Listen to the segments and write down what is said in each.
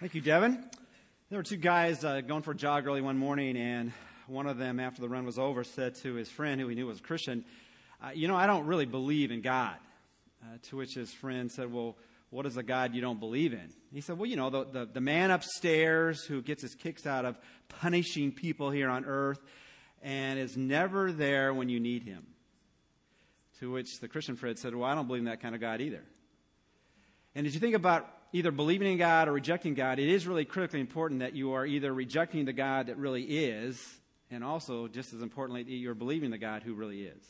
Thank you, Devin. There were two guys going for a jog early one morning, and one of them, after the run was over, said to his friend, who he knew was a Christian, I don't really believe in God. To which his friend said, well, what is a God you don't believe in? He said, well, the man upstairs who gets his kicks out of punishing people here on earth and is never there when you need him. To which the Christian friend said, well, I don't believe in that kind of God either. And as you think about either believing in God or rejecting God, it is really critically important that you are either rejecting the God that really is, and also, just as importantly, that you're believing the God who really is.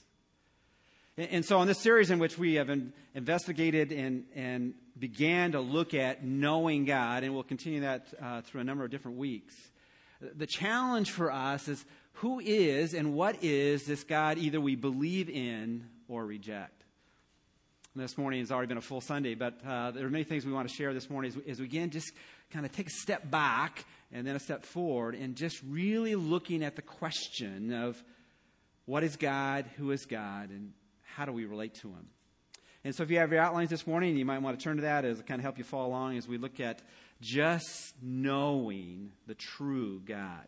And so in this series in which we have investigated and began to look at knowing God, and we'll continue that through a number of different weeks, the challenge for us is who is and what is this God either we believe in or reject. And this morning has already been a full Sunday, but there are many things we want to share this morning as we again just kind of take a step back and then a step forward and just really looking at the question of what is God, who is God, and how do we relate to him? And so if you have your outlines this morning, you might want to turn to that as it kind of help you follow along as we look at just knowing the true God.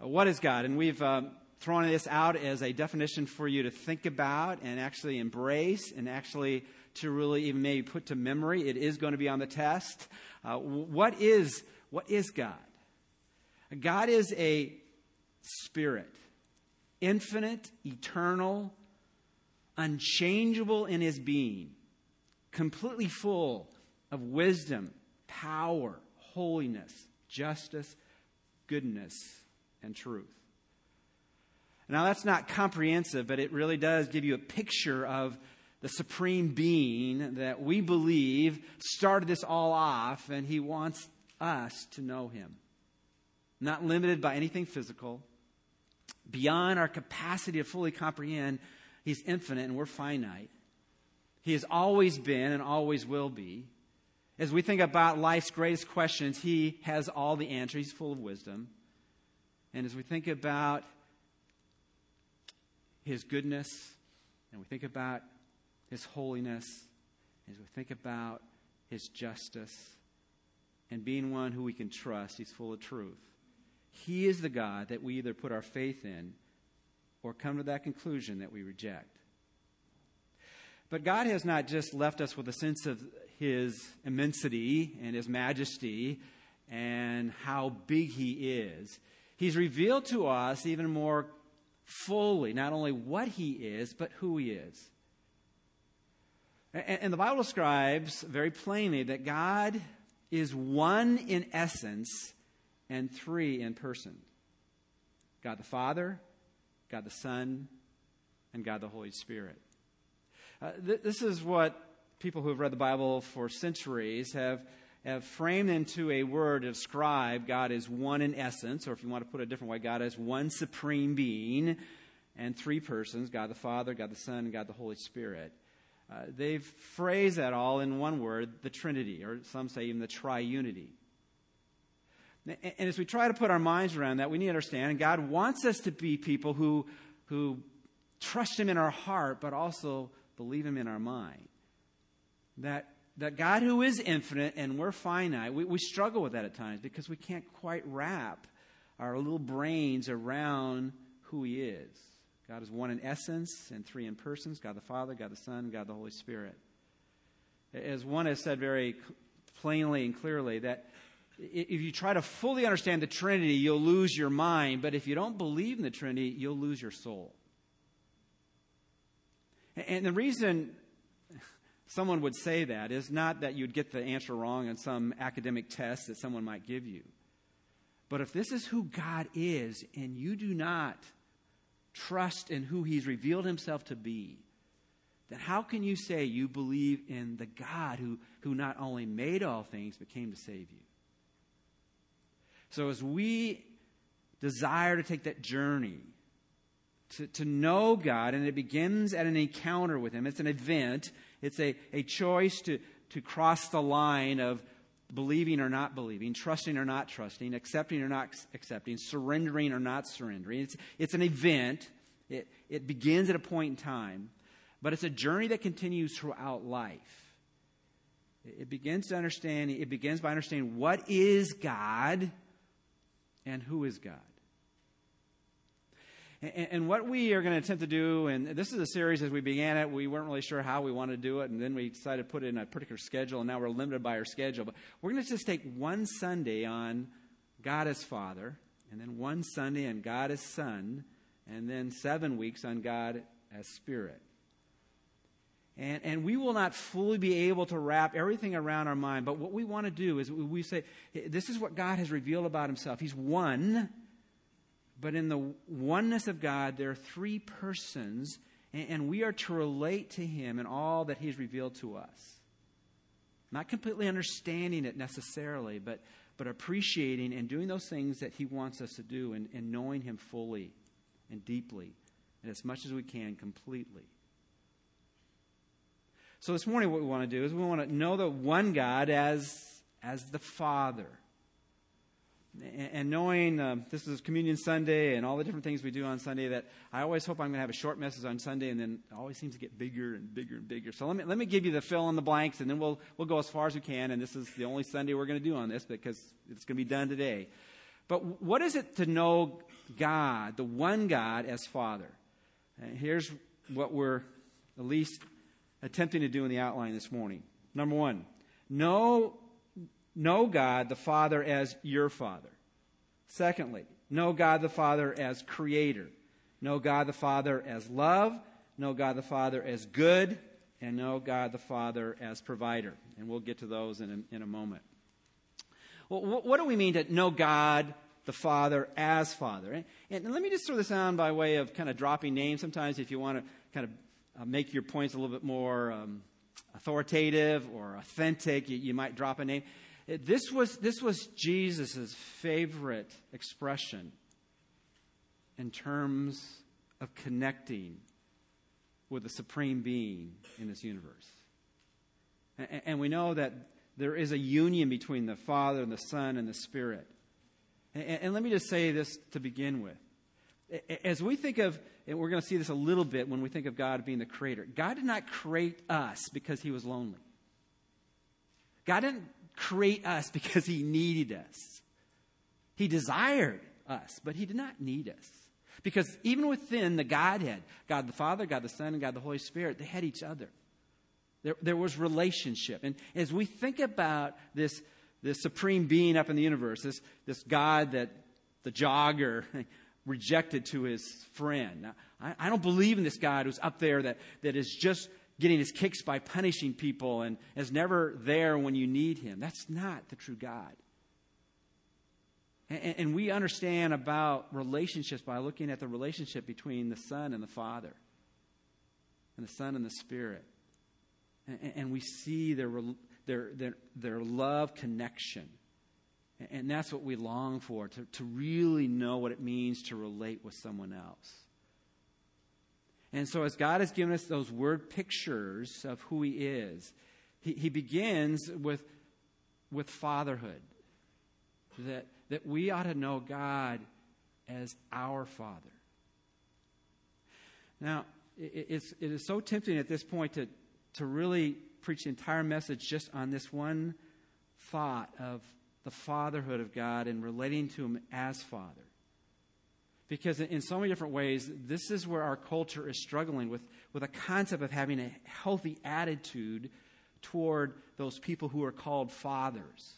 What is God? And we've thrown this out as a definition for you to think about and actually embrace and actually to really even maybe put to memory. It is going to be on the test. What is God? God is a spirit, infinite, eternal, unchangeable in his being, completely full of wisdom, power, holiness, justice, goodness, and truth. Now, that's not comprehensive, but it really does give you a picture of the supreme being that we believe started this all off, and he wants us to know him. Not limited by anything physical, beyond our capacity to fully comprehend, he's infinite and we're finite. He has always been and always will be. As we think about life's greatest questions, he has all the answers. He's full of wisdom. And as we think about his goodness, and we think about his holiness, as we think about his justice, and being one who we can trust, he's full of truth. He is the God that we either put our faith in or come to that conclusion that we reject. But God has not just left us with a sense of his immensity and his majesty and how big he is. He's revealed to us even more fully, not only what he is, but who he is. And the Bible describes very plainly that God is one in essence and three in person. God the Father, God the Son, and God the Holy Spirit. This is what people who have read the Bible for centuries have framed into a word to describe God as one in essence, or if you want to put it a different way, God is one supreme being and three persons, God the Father, God the Son, and God the Holy Spirit. They've phrased that all in one word, the Trinity, or some say even the triunity. And as we try to put our minds around that, we need to understand God wants us to be people who trust him in our heart, but also believe him in our mind. That God who is infinite and we're finite, we struggle with that at times because we can't quite wrap our little brains around who he is. God is one in essence and three in persons, God the Father, God the Son, God the Holy Spirit. As one has said very plainly and clearly, that if you try to fully understand the Trinity, you'll lose your mind. But if you don't believe in the Trinity, you'll lose your soul. And the reason someone would say that is not that you'd get the answer wrong on some academic test that someone might give you. But if this is who God is and you do not trust in who he's revealed himself to be, then how can you say you believe in the God who not only made all things but came to save you? So as we desire to take that journey to know God, and it begins at an encounter with him, it's an event. It's a choice to cross the line of believing or not believing, trusting or not trusting, accepting or not accepting, surrendering or not surrendering. It's an event. It begins at a point in time, but it's a journey that continues throughout life. It begins to understand. It begins by understanding what is God and who is God. And what we are going to attempt to do, and this is a series as we began it, we weren't really sure how we wanted to do it, and then we decided to put it in a particular schedule, and now we're limited by our schedule. But we're going to just take one Sunday on God as Father, and then one Sunday on God as Son, and then 7 weeks on God as Spirit. And we will not fully be able to wrap everything around our mind, but what we want to do is we say, this is what God has revealed about himself. He's one. But in the oneness of God, there are three persons, and we are to relate to him in all that he's revealed to us. Not completely understanding it necessarily, but appreciating and doing those things that he wants us to do and knowing him fully and deeply and as much as we can completely. So this morning what we want to do is we want to know the one God as the Father. And knowing this is Communion Sunday and all the different things we do on Sunday, that I always hope I'm going to have a short message on Sunday, and then it always seems to get bigger and bigger and bigger. So let me give you the fill in the blanks, and then we'll go as far as we can. And this is the only Sunday we're going to do on this because it's going to be done today. But what is it to know God, the one God, as Father? And here's what we're at least attempting to do in the outline this morning. Number one, know God the Father as your Father. Secondly, know God the Father as Creator. Know God the Father as love. Know God the Father as good. And know God the Father as provider. And we'll get to those in a moment. Well, what do we mean to know God the Father as Father? And let me just throw this on by way of kind of dropping names sometimes if you want to kind of make your points a little bit more authoritative or authentic. You might drop a name. This was Jesus' favorite expression in terms of connecting with the supreme being in this universe. And we know that there is a union between the Father and the Son and the Spirit. And let me just say this to begin with. As we think of, and we're going to see this a little bit when we think of God being the creator, God did not create us because he was lonely. God didn't create us because he needed us. He desired us, but he did not need us. Because even within the Godhead, God the Father, God the Son, and God the Holy Spirit, they had each other. There was relationship. And as we think about this supreme being up in the universe, this God that the jogger rejected to his friend. Now, I don't believe in this God who's up there that is just getting his kicks by punishing people and is never there when you need him. That's not the true God. And we understand about relationships by looking at the relationship between the Son and the Father and the Son and the Spirit. And we see their love connection. And that's what we long for, to really know what it means to relate with someone else. And so as God has given us those word pictures of who he is, he begins with fatherhood, that we ought to know God as our Father. Now, it is so tempting at this point to really preach the entire message just on this one thought of the fatherhood of God and relating to him as Father. Because in so many different ways, this is where our culture is struggling with a concept of having a healthy attitude toward those people who are called fathers.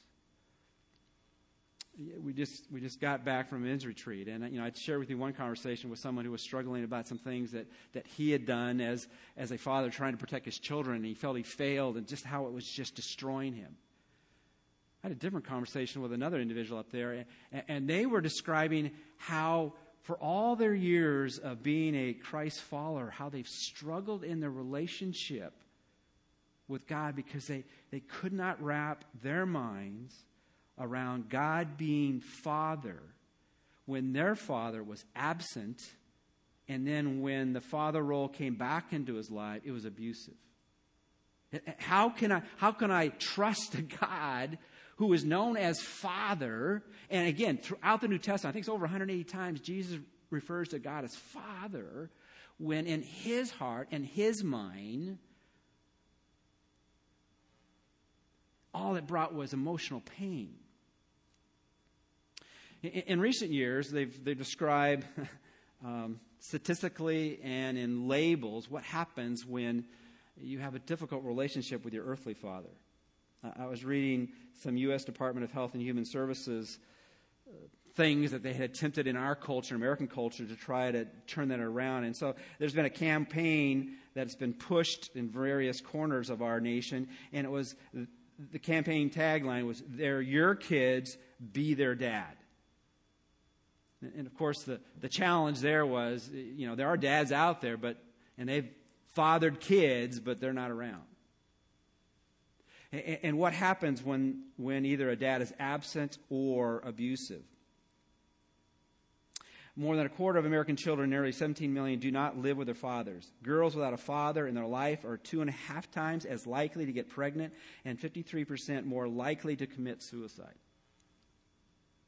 We just got back from men's retreat, and I'd share with you one conversation with someone who was struggling about some things that he had done as a father trying to protect his children, and he felt he failed and just how it was just destroying him. I had a different conversation with another individual up there, and they were describing how for all their years of being a Christ follower, how they've struggled in their relationship with God because they could not wrap their minds around God being Father when their father was absent, and then when the father role came back into his life, it was abusive. How can I trust a God who is known as Father? And again, throughout the New Testament, I think it's over 180 times, Jesus refers to God as Father, when in his heart and his mind, all it brought was emotional pain. In recent years, they describe statistically and in labels what happens when you have a difficult relationship with your earthly father. I was reading some U.S. Department of Health and Human Services things that they had attempted in our culture, American culture, to try to turn that around. And so there's been a campaign that's been pushed in various corners of our nation, and it was the campaign tagline was, "They're your kids, be their dad." And of course, the challenge there was, you know, there are dads out there, and they've fathered kids, but they're not around. And what happens when either a dad is absent or abusive? More than a quarter of American children, nearly 17 million, do not live with their fathers. Girls without a father in their life are 2.5 times as likely to get pregnant and 53% more likely to commit suicide.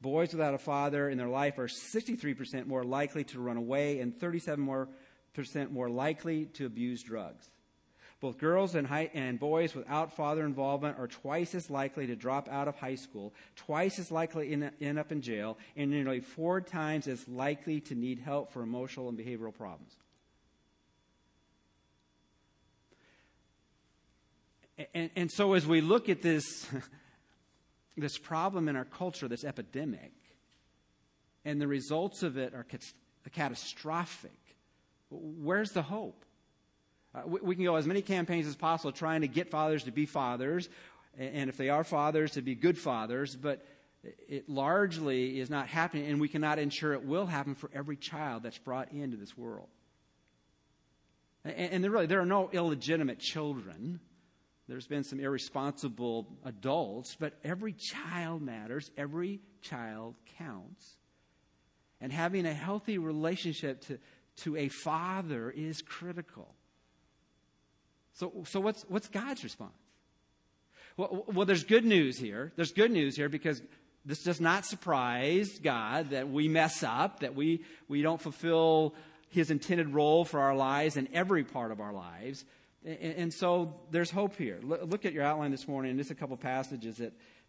Boys without a father in their life are 63% more likely to run away and 37% more likely to abuse drugs. Both girls and boys without father involvement are twice as likely to drop out of high school, twice as likely to end up in jail, and nearly 4 times as likely to need help for emotional and behavioral problems. And so as we look at this problem in our culture, this epidemic, and the results of it are catastrophic, where's the hope? We can go as many campaigns as possible trying to get fathers to be fathers, and if they are fathers, to be good fathers, but it largely is not happening, and we cannot ensure it will happen for every child that's brought into this world. And there are no illegitimate children. There's been some irresponsible adults, but every child matters. Every child counts. And having a healthy relationship to a father is critical. So what's God's response? Well, there's good news here. There's good news here because this does not surprise God that we mess up, that we don't fulfill his intended role for our lives in every part of our lives. And so there's hope here. Look at your outline this morning, and just a couple passages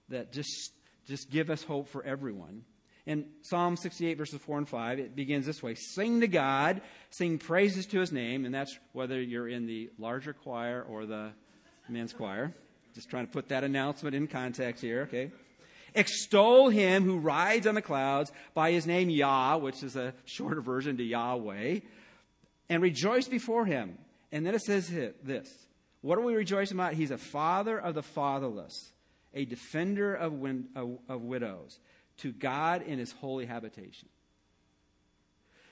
that just give us hope for everyone. In Psalm 68, verses 4 and 5, it begins this way. Sing to God, sing praises to his name. And that's whether you're in the larger choir or the men's choir. Just trying to put that announcement in context here, okay? Extol him who rides on the clouds by his name Yah, which is a shorter version to Yahweh, and rejoice before him. And then it says this. What are we rejoicing about? He's a father of the fatherless, a defender of widows, to God in his holy habitation.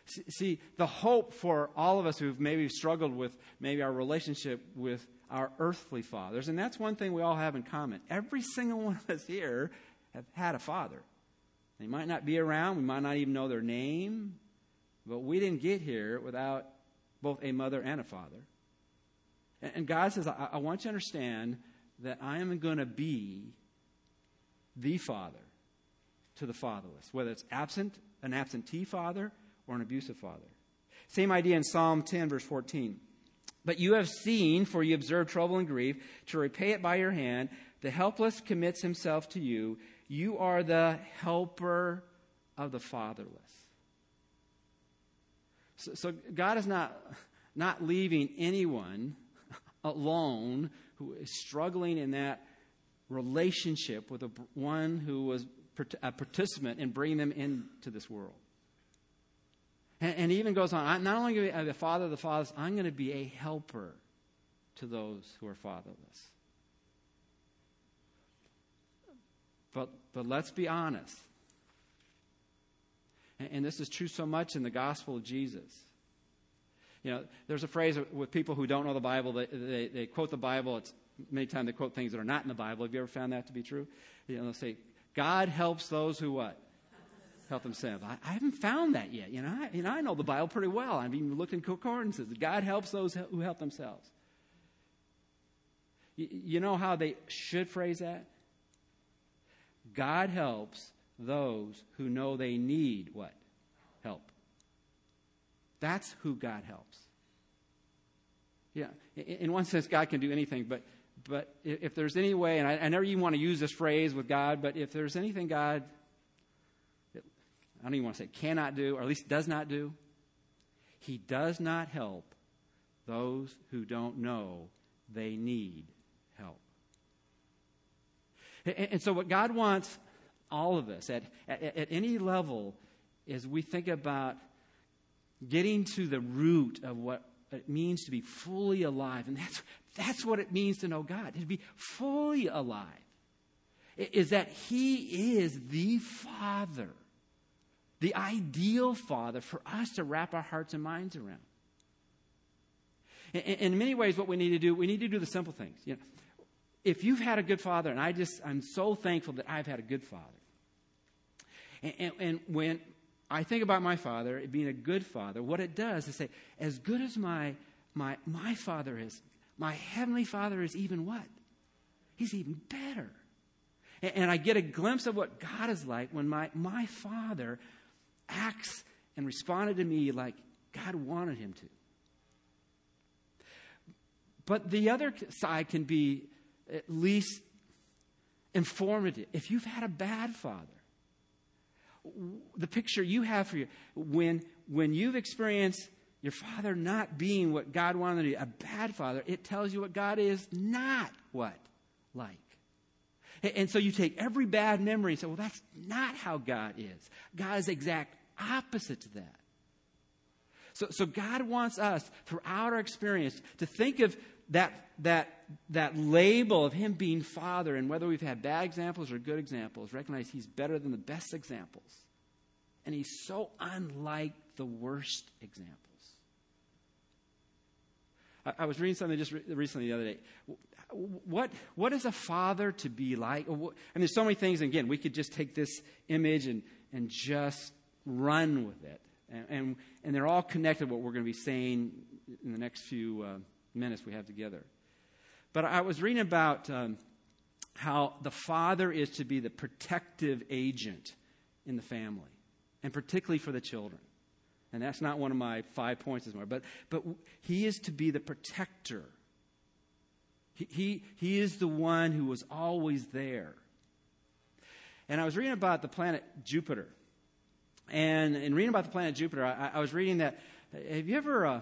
See, the hope for all of us who've maybe struggled with maybe our relationship with our earthly fathers, and that's one thing we all have in common. Every single one of us here have had a father. They might not be around. We might not even know their name. But we didn't get here without both a mother and a father. And God says, I want you to understand that I am going to be the father to the fatherless, whether it's an absentee father, or an abusive father. Same idea in Psalm 10, verse 14. But you have seen, for you observe trouble and grief, to repay it by your hand. The helpless commits himself to you. You are the helper of the fatherless. So God is not leaving anyone alone who is struggling in that relationship with one who was a participant in bringing them into this world. And he even goes on, I'm not only going to be a father of the fatherless, I'm going to be a helper to those who are fatherless. But let's be honest. And this is true so much in the gospel of Jesus. You know, there's a phrase with people who don't know the Bible, they quote the Bible. Many times they quote things that are not in the Bible. Have you ever found that to be true? You know, they'll say, God helps those who what? Help themselves. I haven't found that yet. I know the Bible pretty well. I've even looked in concordances. God helps those who help themselves. You know how they should phrase that? God helps those who know they need what? Help. That's who God helps. Yeah, in one sense, God can do anything, but But if there's any way, and I never even want to use this phrase with God, but if there's anything God, I don't even want to say cannot do, or at least does not do, he does not help those who don't know they need help. And so what God wants all of us at any level is we think about getting to the root of what it means to be fully alive. And that's what it means to know God, to be fully alive, is that he is the Father, the ideal Father for us to wrap our hearts and minds around. In many ways, what we need to do the simple things. You know, if you've had a good father, and I'm so thankful that I've had a good father. And when I think about my father, being a good father, what it does is say, as good as my father is, my heavenly Father is even what? He's even better. And I get a glimpse of what God is like when my father acts and responded to me like God wanted him to. But the other side can be at least informative. If you've had a bad father, the picture you have for you, when you've experienced your father not being what God wanted to be, a bad father, it tells you what God is not what like. And so you take every bad memory and say, well, that's not how God is. God is exact opposite to that. So God wants us throughout our experience to think of that label of him being Father, and whether we've had bad examples or good examples, recognize he's better than the best examples. And he's so unlike the worst examples. I was reading something just recently the other day. What is a father to be like? And there's so many things. And again, we could just take this image and just run with it. And they're all connected to what we're going to be saying in the next few minutes we have together. But I was reading about how the father is to be the protective agent in the family, and particularly for the children. And that's not one of my 5 points this morning. But he is to be the protector. He is the one who was always there. And I was reading about the planet Jupiter. And in reading about the planet Jupiter, I was reading that, have you ever,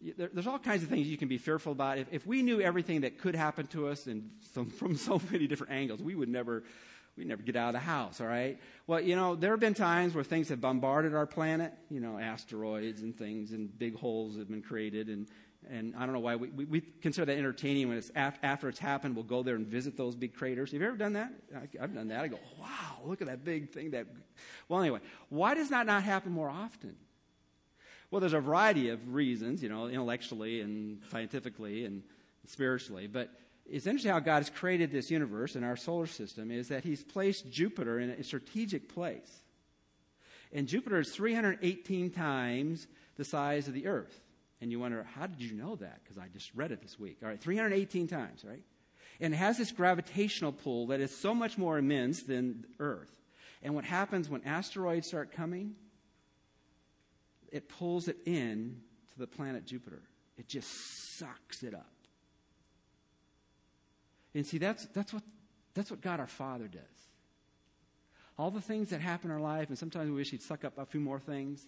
there's all kinds of things you can be fearful about. If we knew everything that could happen to us and from so many different angles, we'd never get out of the house, all right? Well, you know, there have been times where things have bombarded our planet, you know, asteroids and things, and big holes have been created. And I don't know why we consider that entertaining when it's after it's happened. We'll go there and visit those big craters. Have you ever done that? I've done that. I go, wow, look at that big thing. Well, anyway, why does that not happen more often? Well, there's a variety of reasons, you know, intellectually and scientifically and spiritually. But it's interesting how God has created this universe and our solar system is that he's placed Jupiter in a strategic place. And Jupiter is 318 times the size of the Earth. And you wonder, how did you know that? Because I just read it this week. All right, 318 times, right? And it has this gravitational pull that is so much more immense than Earth. And what happens when asteroids start coming, it pulls it in to the planet Jupiter. It just sucks it up. And see, that's what God our Father does. All the things that happen in our life, and sometimes we wish he'd suck up a few more things.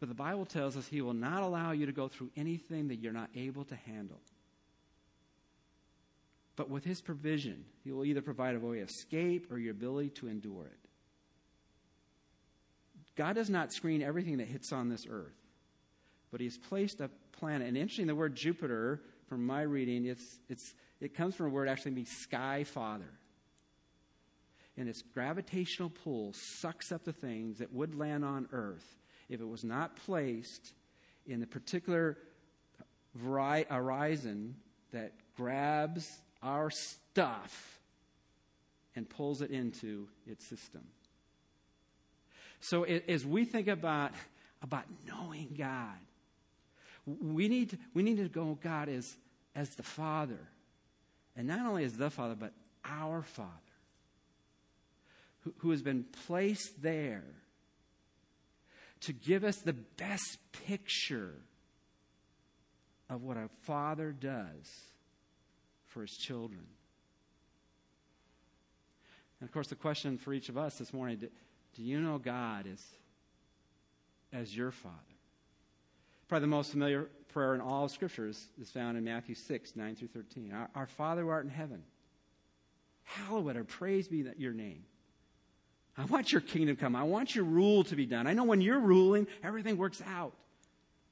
But the Bible tells us he will not allow you to go through anything that you're not able to handle. But with his provision, he will either provide a way of escape or your ability to endure it. God does not screen everything that hits on this earth. But he has placed a planet. And interesting, the word Jupiter, from my reading, it comes from a word that actually means sky father. And its gravitational pull sucks up the things that would land on earth if it was not placed in the particular horizon that grabs our stuff and pulls it into its system. So as we think about knowing God, we need to go God as the Father. And not only as the Father, but our Father, who has been placed there to give us the best picture of what a father does for his children. And of course, the question for each of us this morning, do you know God as your Father? Probably the most familiar prayer in all of Scripture is found in Matthew 6, 9 through 13. Our Father who art in heaven, hallowed or praise be your name. I want your kingdom come. I want your rule to be done. I know when you're ruling, everything works out.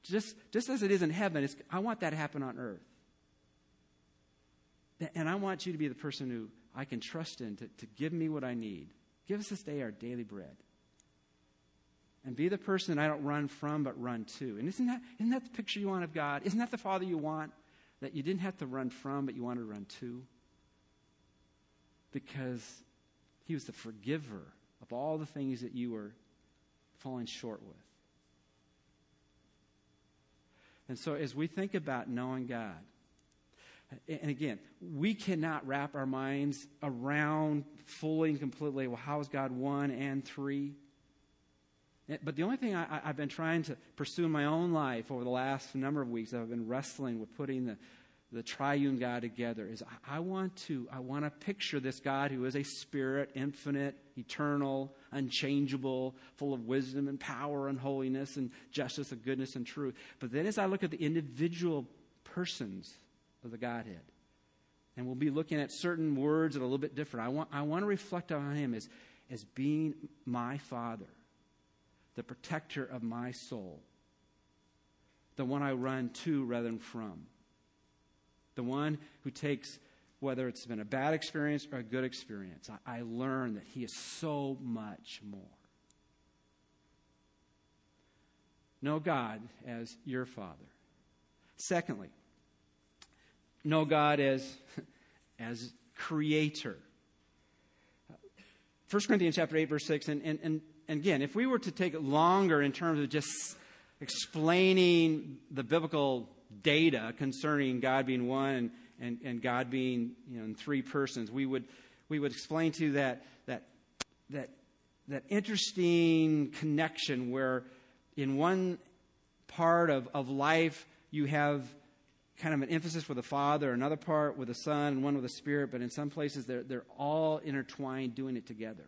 Just as it is in heaven, I want that to happen on earth. And I want you to be the person who I can trust in to give me what I need. Give us this day our daily bread. And be the person I don't run from, but run to. And isn't that the picture you want of God? Isn't that the Father you want? That you didn't have to run from, but you wanted to run to? Because he was the forgiver of all the things that you were falling short with. And so as we think about knowing God, and again, we cannot wrap our minds around fully and completely, well, how is God one and three? But the only thing I've been trying to pursue in my own life over the last number of weeks that I've been wrestling with putting the triune God together is I want to picture this God who is a spirit, infinite, eternal, unchangeable, full of wisdom and power and holiness and justice and goodness and truth. But then as I look at the individual persons of the Godhead, and we'll be looking at certain words that are a little bit different, I want to reflect on him as being my Father, the protector of my soul, the one I run to rather than from, the one who takes, whether it's been a bad experience or a good experience, I learn that he is so much more. Know God as your Father. Secondly, know God as creator. 1 Corinthians chapter 8, verse 6, and again, if we were to take it longer in terms of just explaining the biblical data concerning God being one and God being, in three persons, we would explain to you that interesting connection where in one part of life you have kind of an emphasis with the Father, another part with the Son, and one with the Spirit, but in some places they're all intertwined doing it together.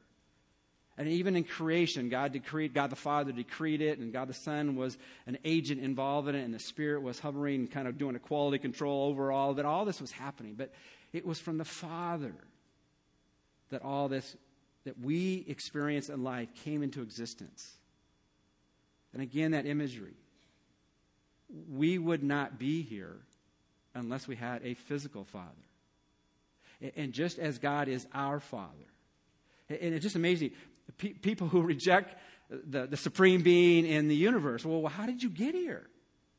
And even in creation, God the Father decreed it, and God the Son was an agent involved in it, and the Spirit was hovering, kind of doing a quality control over all of it. All this was happening, but it was from the Father that all this that we experience in life came into existence. And again, that imagery. We would not be here unless we had a physical Father. And just as God is our Father, and it's just amazing, people who reject the supreme being in the universe. Well, how did you get here?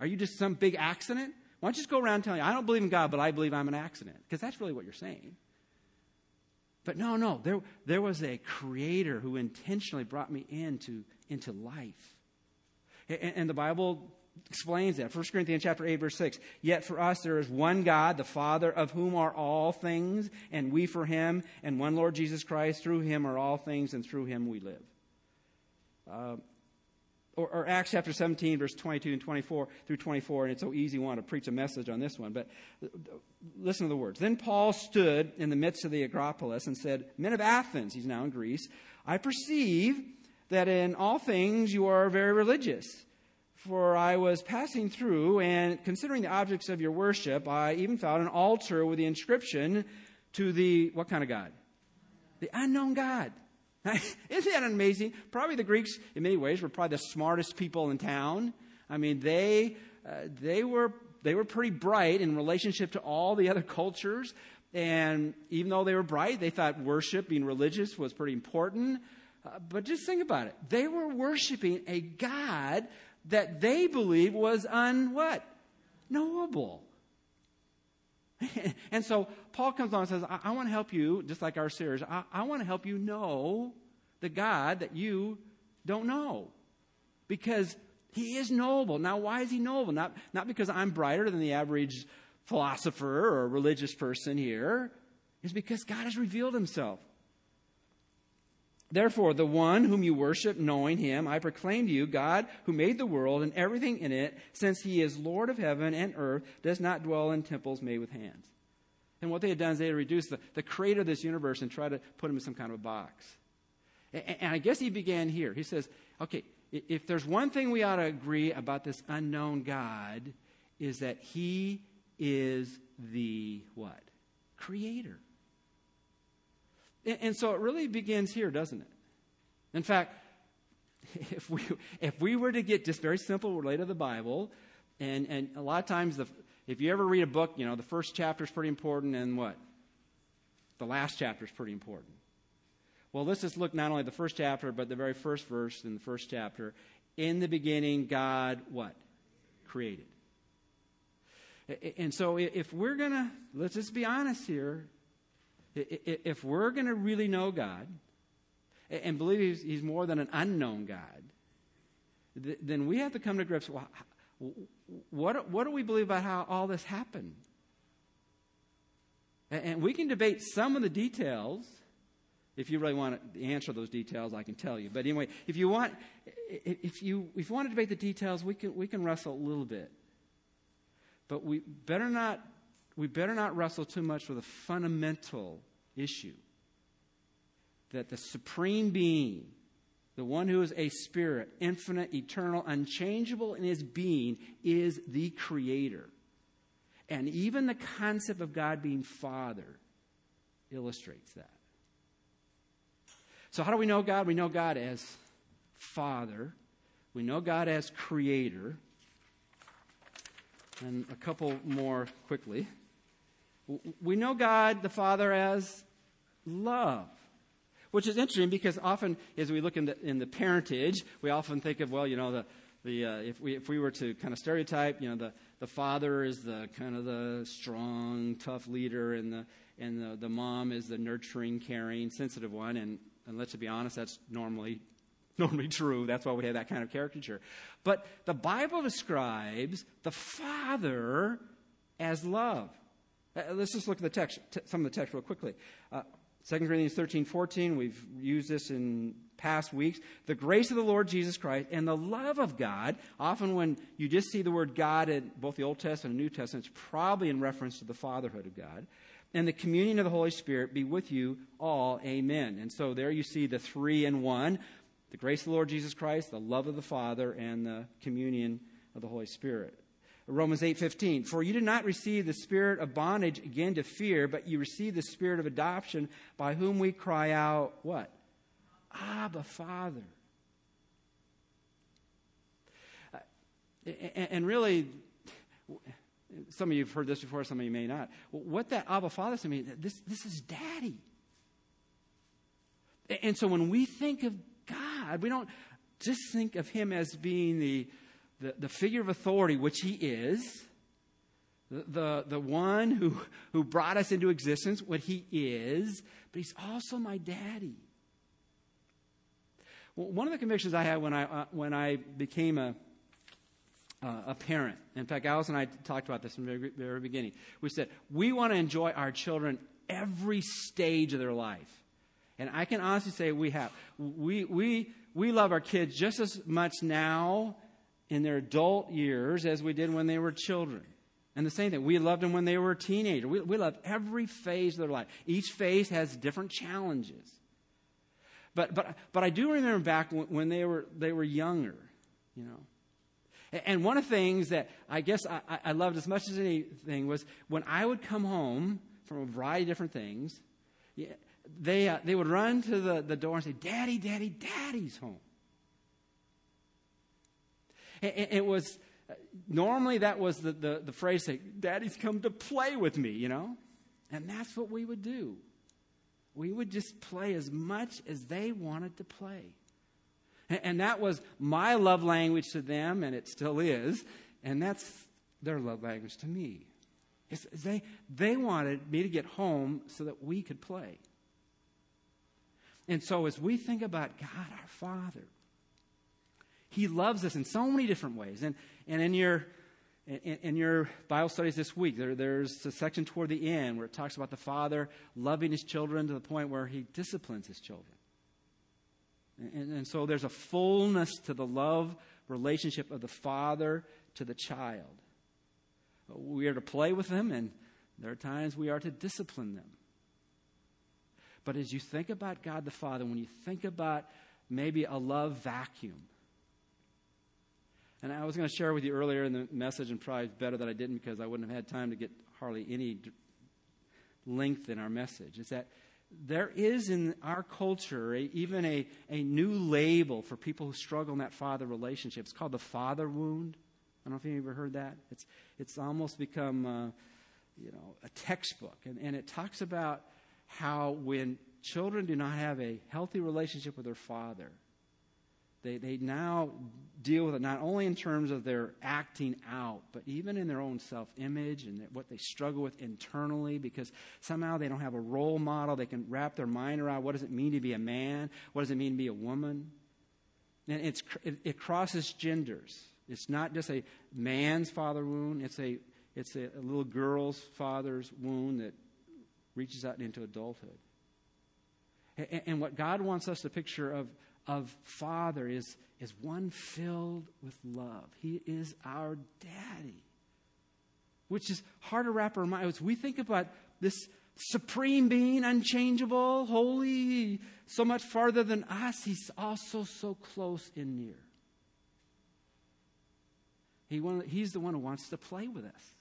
Are you just some big accident? Why don't you just go around telling, I don't believe in God, but I believe I'm an accident? Because that's really what you're saying. But no, there was a creator who intentionally brought me into life. And the Bible explains that. 1 Corinthians chapter 8, verse 6. Yet for us there is one God, the Father, of whom are all things, and we for him, and one Lord Jesus Christ, through him are all things, and through him we live. Or Acts chapter 17, verse 22 and 24 through 24, and it's so easy to preach a message on this one, but listen to the words. Then Paul stood in the midst of the Acropolis and said, Men of Athens, he's now in Greece, I perceive that in all things you are very religious. For I was passing through, and considering the objects of your worship, I even found an altar with the inscription to the, what kind of God? The unknown God. Now, isn't that amazing? Probably the Greeks, in many ways, were probably the smartest people in town. I mean, they were pretty bright in relationship to all the other cultures. And even though they were bright, they thought worship, being religious, was pretty important. But just think about it. They were worshiping a God that they believe was unknowable. And so Paul comes along and says, I want to help you, just like our series, I want to help you know the God that you don't know. Because he is knowable. Now, why is he knowable? Not because I'm brighter than the average philosopher or religious person here. It's because God has revealed himself. Therefore, the one whom you worship, knowing him, I proclaim to you, God, who made the world and everything in it, since he is Lord of heaven and earth, does not dwell in temples made with hands. And what they had done is they had reduced the creator of this universe and tried to put him in some kind of a box. And I guess he began here. He says, okay, if there's one thing we ought to agree about this unknown God, is that he is the what? Creator. And so it really begins here, doesn't it? In fact, if we were to get just very simple, we're late of the Bible, and a lot of times, if you ever read a book, you know, the first chapter is pretty important, and what? The last chapter is pretty important. Well, let's just look not only at the first chapter, but the very first verse in the first chapter. In the beginning, God, what? Created. And so if we're going to, let's just be honest here, if we're going to really know God and believe he's more than an unknown God, then we have to come to grips with what do we believe about how all this happened? And we can debate some of the details. If you really want to answer those details, I can tell you. But anyway, if you want to debate the details, we can wrestle a little bit. But we better not wrestle too much with a fundamental issue. That the supreme being, the one who is a spirit, infinite, eternal, unchangeable in his being, is the creator. And even the concept of God being Father illustrates that. So how do we know God? We know God as Father. We know God as Creator. And a couple more quickly. We know God the Father as love, which is interesting because often as we look in the parentage, we often think of, well, you know, if we were to kind of stereotype, you know, the father is the kind of the strong, tough leader, and the mom is the nurturing, caring, sensitive one. And let's be honest, that's normally true. That's why we have that kind of caricature. But the Bible describes the Father as love. Let's just look at the text, some of the text real quickly. 2 Corinthians 13:14, we've used this in past weeks. The grace of the Lord Jesus Christ and the love of God. Often when you just see the word God in both the Old Testament and New Testament, it's probably in reference to the fatherhood of God. And the communion of the Holy Spirit be with you all. Amen. And so there you see the three in one. The grace of the Lord Jesus Christ, the love of the Father, and the communion of the Holy Spirit. Romans 8:15, for you did not receive the spirit of bondage again to fear, but you received the spirit of adoption by whom we cry out, what? Abba, Father. And really, some of you have heard this before, some of you may not. What that Abba, Father means, this is Daddy. And so when we think of God, we don't just think of him as being the figure of authority, which he is, the one who brought us into existence, what he is, but he's also my daddy. Well, one of the convictions I had when I became a parent, in fact, Alice and I talked about this from the very beginning. We said, we want to enjoy our children every stage of their life. And I can honestly say we have. We love our kids just as much now in their adult years as we did when they were children. And the same thing, we loved them when they were a teenager. We love every phase of their life. Each phase has different challenges. But I do remember back when they were younger, you know. And one of the things that I guess I loved as much as anything was when I would come home from a variety of different things, yeah, They would run to the door and say, Daddy, Daddy, Daddy's home. And it was, normally that was the phrase, say, Daddy's come to play with me, you know. And that's what we would do. We would just play as much as they wanted to play. And that was my love language to them, and it still is. And that's their love language to me. They wanted me to get home so that we could play. And so as we think about God, our Father, he loves us in so many different ways. And in your Bible studies this week, there's a section toward the end where it talks about the Father loving his children to the point where he disciplines his children. And so there's a fullness to the love relationship of the Father to the child. We are to play with them, and There are times we are to discipline them. But as you think about God the Father, when you think about maybe a love vacuum, and I was going to share with you earlier in the message, and probably better that I didn't because I wouldn't have had time to get hardly any length in our message, is that there is in our culture even a new label for people who struggle in that father relationship. It's called the father wound. I don't know if you've ever heard that. It's almost become a textbook. And it talks about how when children do not have a healthy relationship with their father, They now deal with it not only in terms of their acting out, but even in their own self-image and what they struggle with internally, because somehow they don't have a role model. They can wrap their mind around what does it mean to be a man? What does it mean to be a woman? And it crosses genders. It's not just a man's father wound. It's a little girl's father's wound that reaches out into adulthood. And what God wants us to picture of Father is one filled with love. He is our daddy, which is hard to wrap our minds. We think about this supreme being, unchangeable, holy, so much farther than us. He's also so close and near. He's the one who wants to play with us.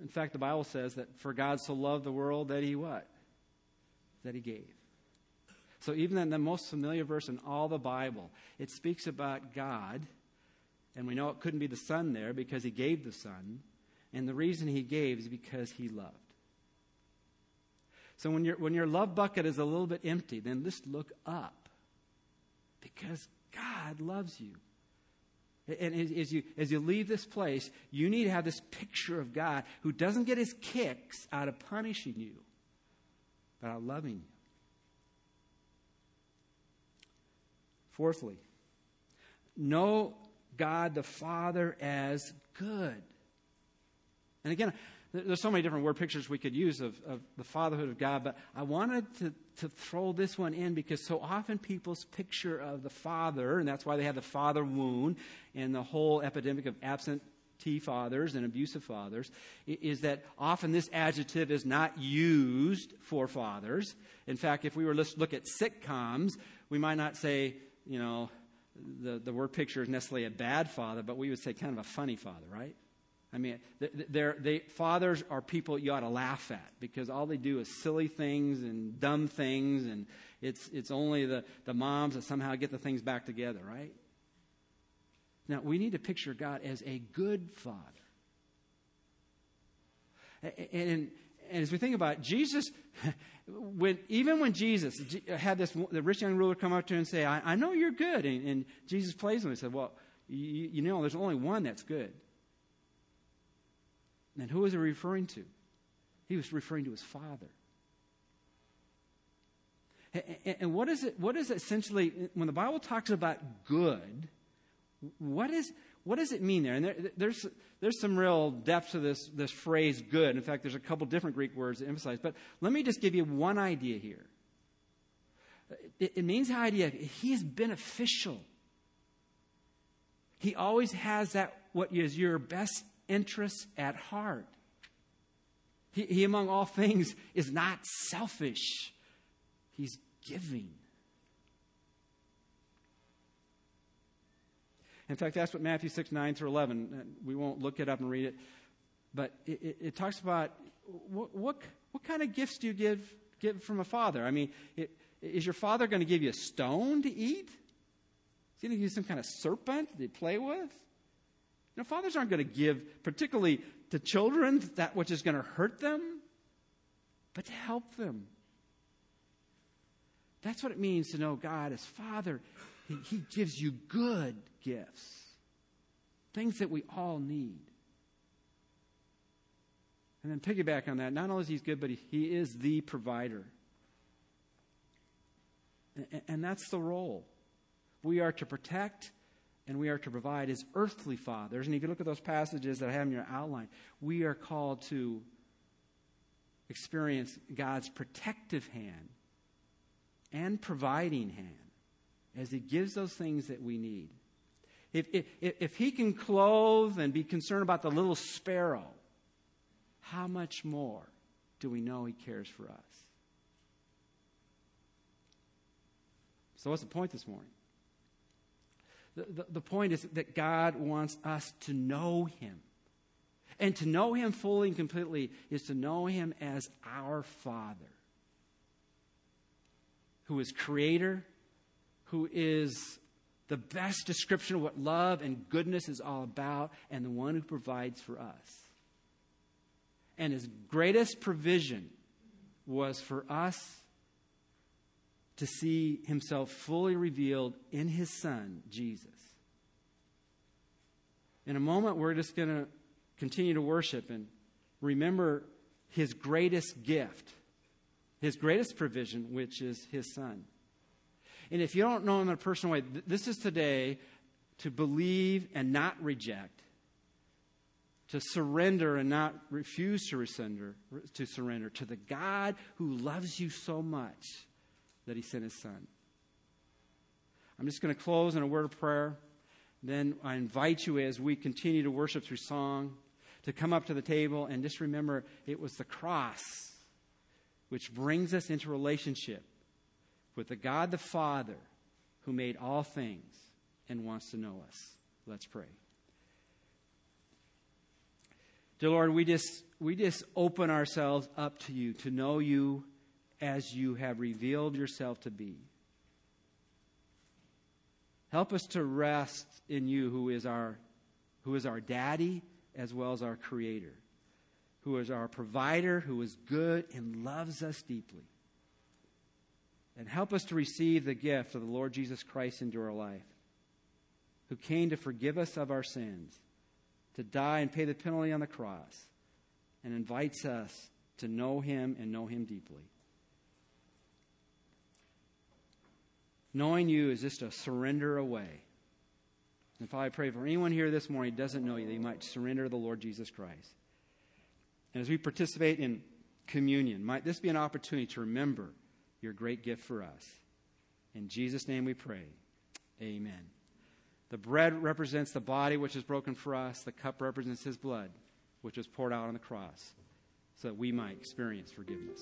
In fact, the Bible says that for God so loved the world that he what? That he gave. So even in the most familiar verse in all the Bible, it speaks about God. And we know it couldn't be the Son there because he gave the Son. And the reason he gave is because he loved. So when your love bucket is a little bit empty, then just look up. Because God loves you. And as you leave this place, you need to have this picture of God who doesn't get his kicks out of punishing you, but out of loving you. Fourthly, know God the Father as good. And again, there's so many different word pictures we could use of the fatherhood of God, but I wanted to throw this one in because so often people's picture of the father, and that's why they have the father wound and the whole epidemic of absentee fathers and abusive fathers, is that often this adjective is not used for fathers. In fact, if we were to look at sitcoms, we might not say, the word picture is necessarily a bad father, but we would say kind of a funny father, right? I mean, fathers are people you ought to laugh at because all they do is silly things and dumb things, and it's only the moms that somehow get the things back together, right? Now, we need to picture God as a good father. And as we think about it, Jesus, even when Jesus had the rich young ruler come up to him and say, I know you're good, and Jesus plays him and said, well, you know, there's only one that's good. And who was he referring to? He was referring to his father. And what is essentially, when the Bible talks about good, what does it mean there? And there's some real depth to this phrase good. In fact, there's a couple different Greek words that emphasize. But let me just give you one idea here. It means the idea he is beneficial. He always has that what is your best interests at heart. He among all things is not selfish. He's giving. In fact, that's what Matthew 6:9-11. We won't look it up and read it, but it talks about what kind of gifts do you give from a father? I mean, is your father going to give you a stone to eat? Is he going to give you some kind of serpent to play with? Fathers aren't going to give, particularly to children, that which is going to hurt them, but to help them. That's what it means to know God as Father. He gives you good gifts, things that we all need. And then piggyback on that, not only is he good, but he is the provider. And that's the role. We are to protect and we are to provide as earthly fathers. And if you look at those passages that I have in your outline, we are called to experience God's protective hand and providing hand as he gives those things that we need. If he can clothe and be concerned about the little sparrow, how much more do we know he cares for us? So what's the point this morning? The point is that God wants us to know him. And to know him fully and completely is to know him as our Father, who is creator, who is the best description of what love and goodness is all about, and the one who provides for us. And his greatest provision was for us to see himself fully revealed in his Son, Jesus. In a moment, we're just going to continue to worship and remember his greatest gift, his greatest provision, which is his Son. And if you don't know him in a personal way, this is today to believe and not reject, to surrender and not refuse to surrender to the God who loves you so much that he sent his Son. I'm just going to close in a word of prayer. Then I invite you, as we continue to worship through song, to come up to the table and just remember it was the cross which brings us into relationship with the God the Father who made all things and wants to know us. Let's pray. Dear Lord, we just open ourselves up to you, to know you as you have revealed yourself to be. Help us to rest in you, who is our daddy as well as our creator, who is our provider, who is good and loves us deeply. And help us to receive the gift of the Lord Jesus Christ into our life, who came to forgive us of our sins, to die and pay the penalty on the cross, and invites us to know him and know him deeply. Knowing you is just a surrender away. And Father, I pray for anyone here this morning who doesn't know you, that you might surrender to the Lord Jesus Christ. And as we participate in communion, might this be an opportunity to remember your great gift for us. In Jesus' name we pray. Amen. The bread represents the body which is broken for us. The cup represents his blood, which was poured out on the cross, so that we might experience forgiveness.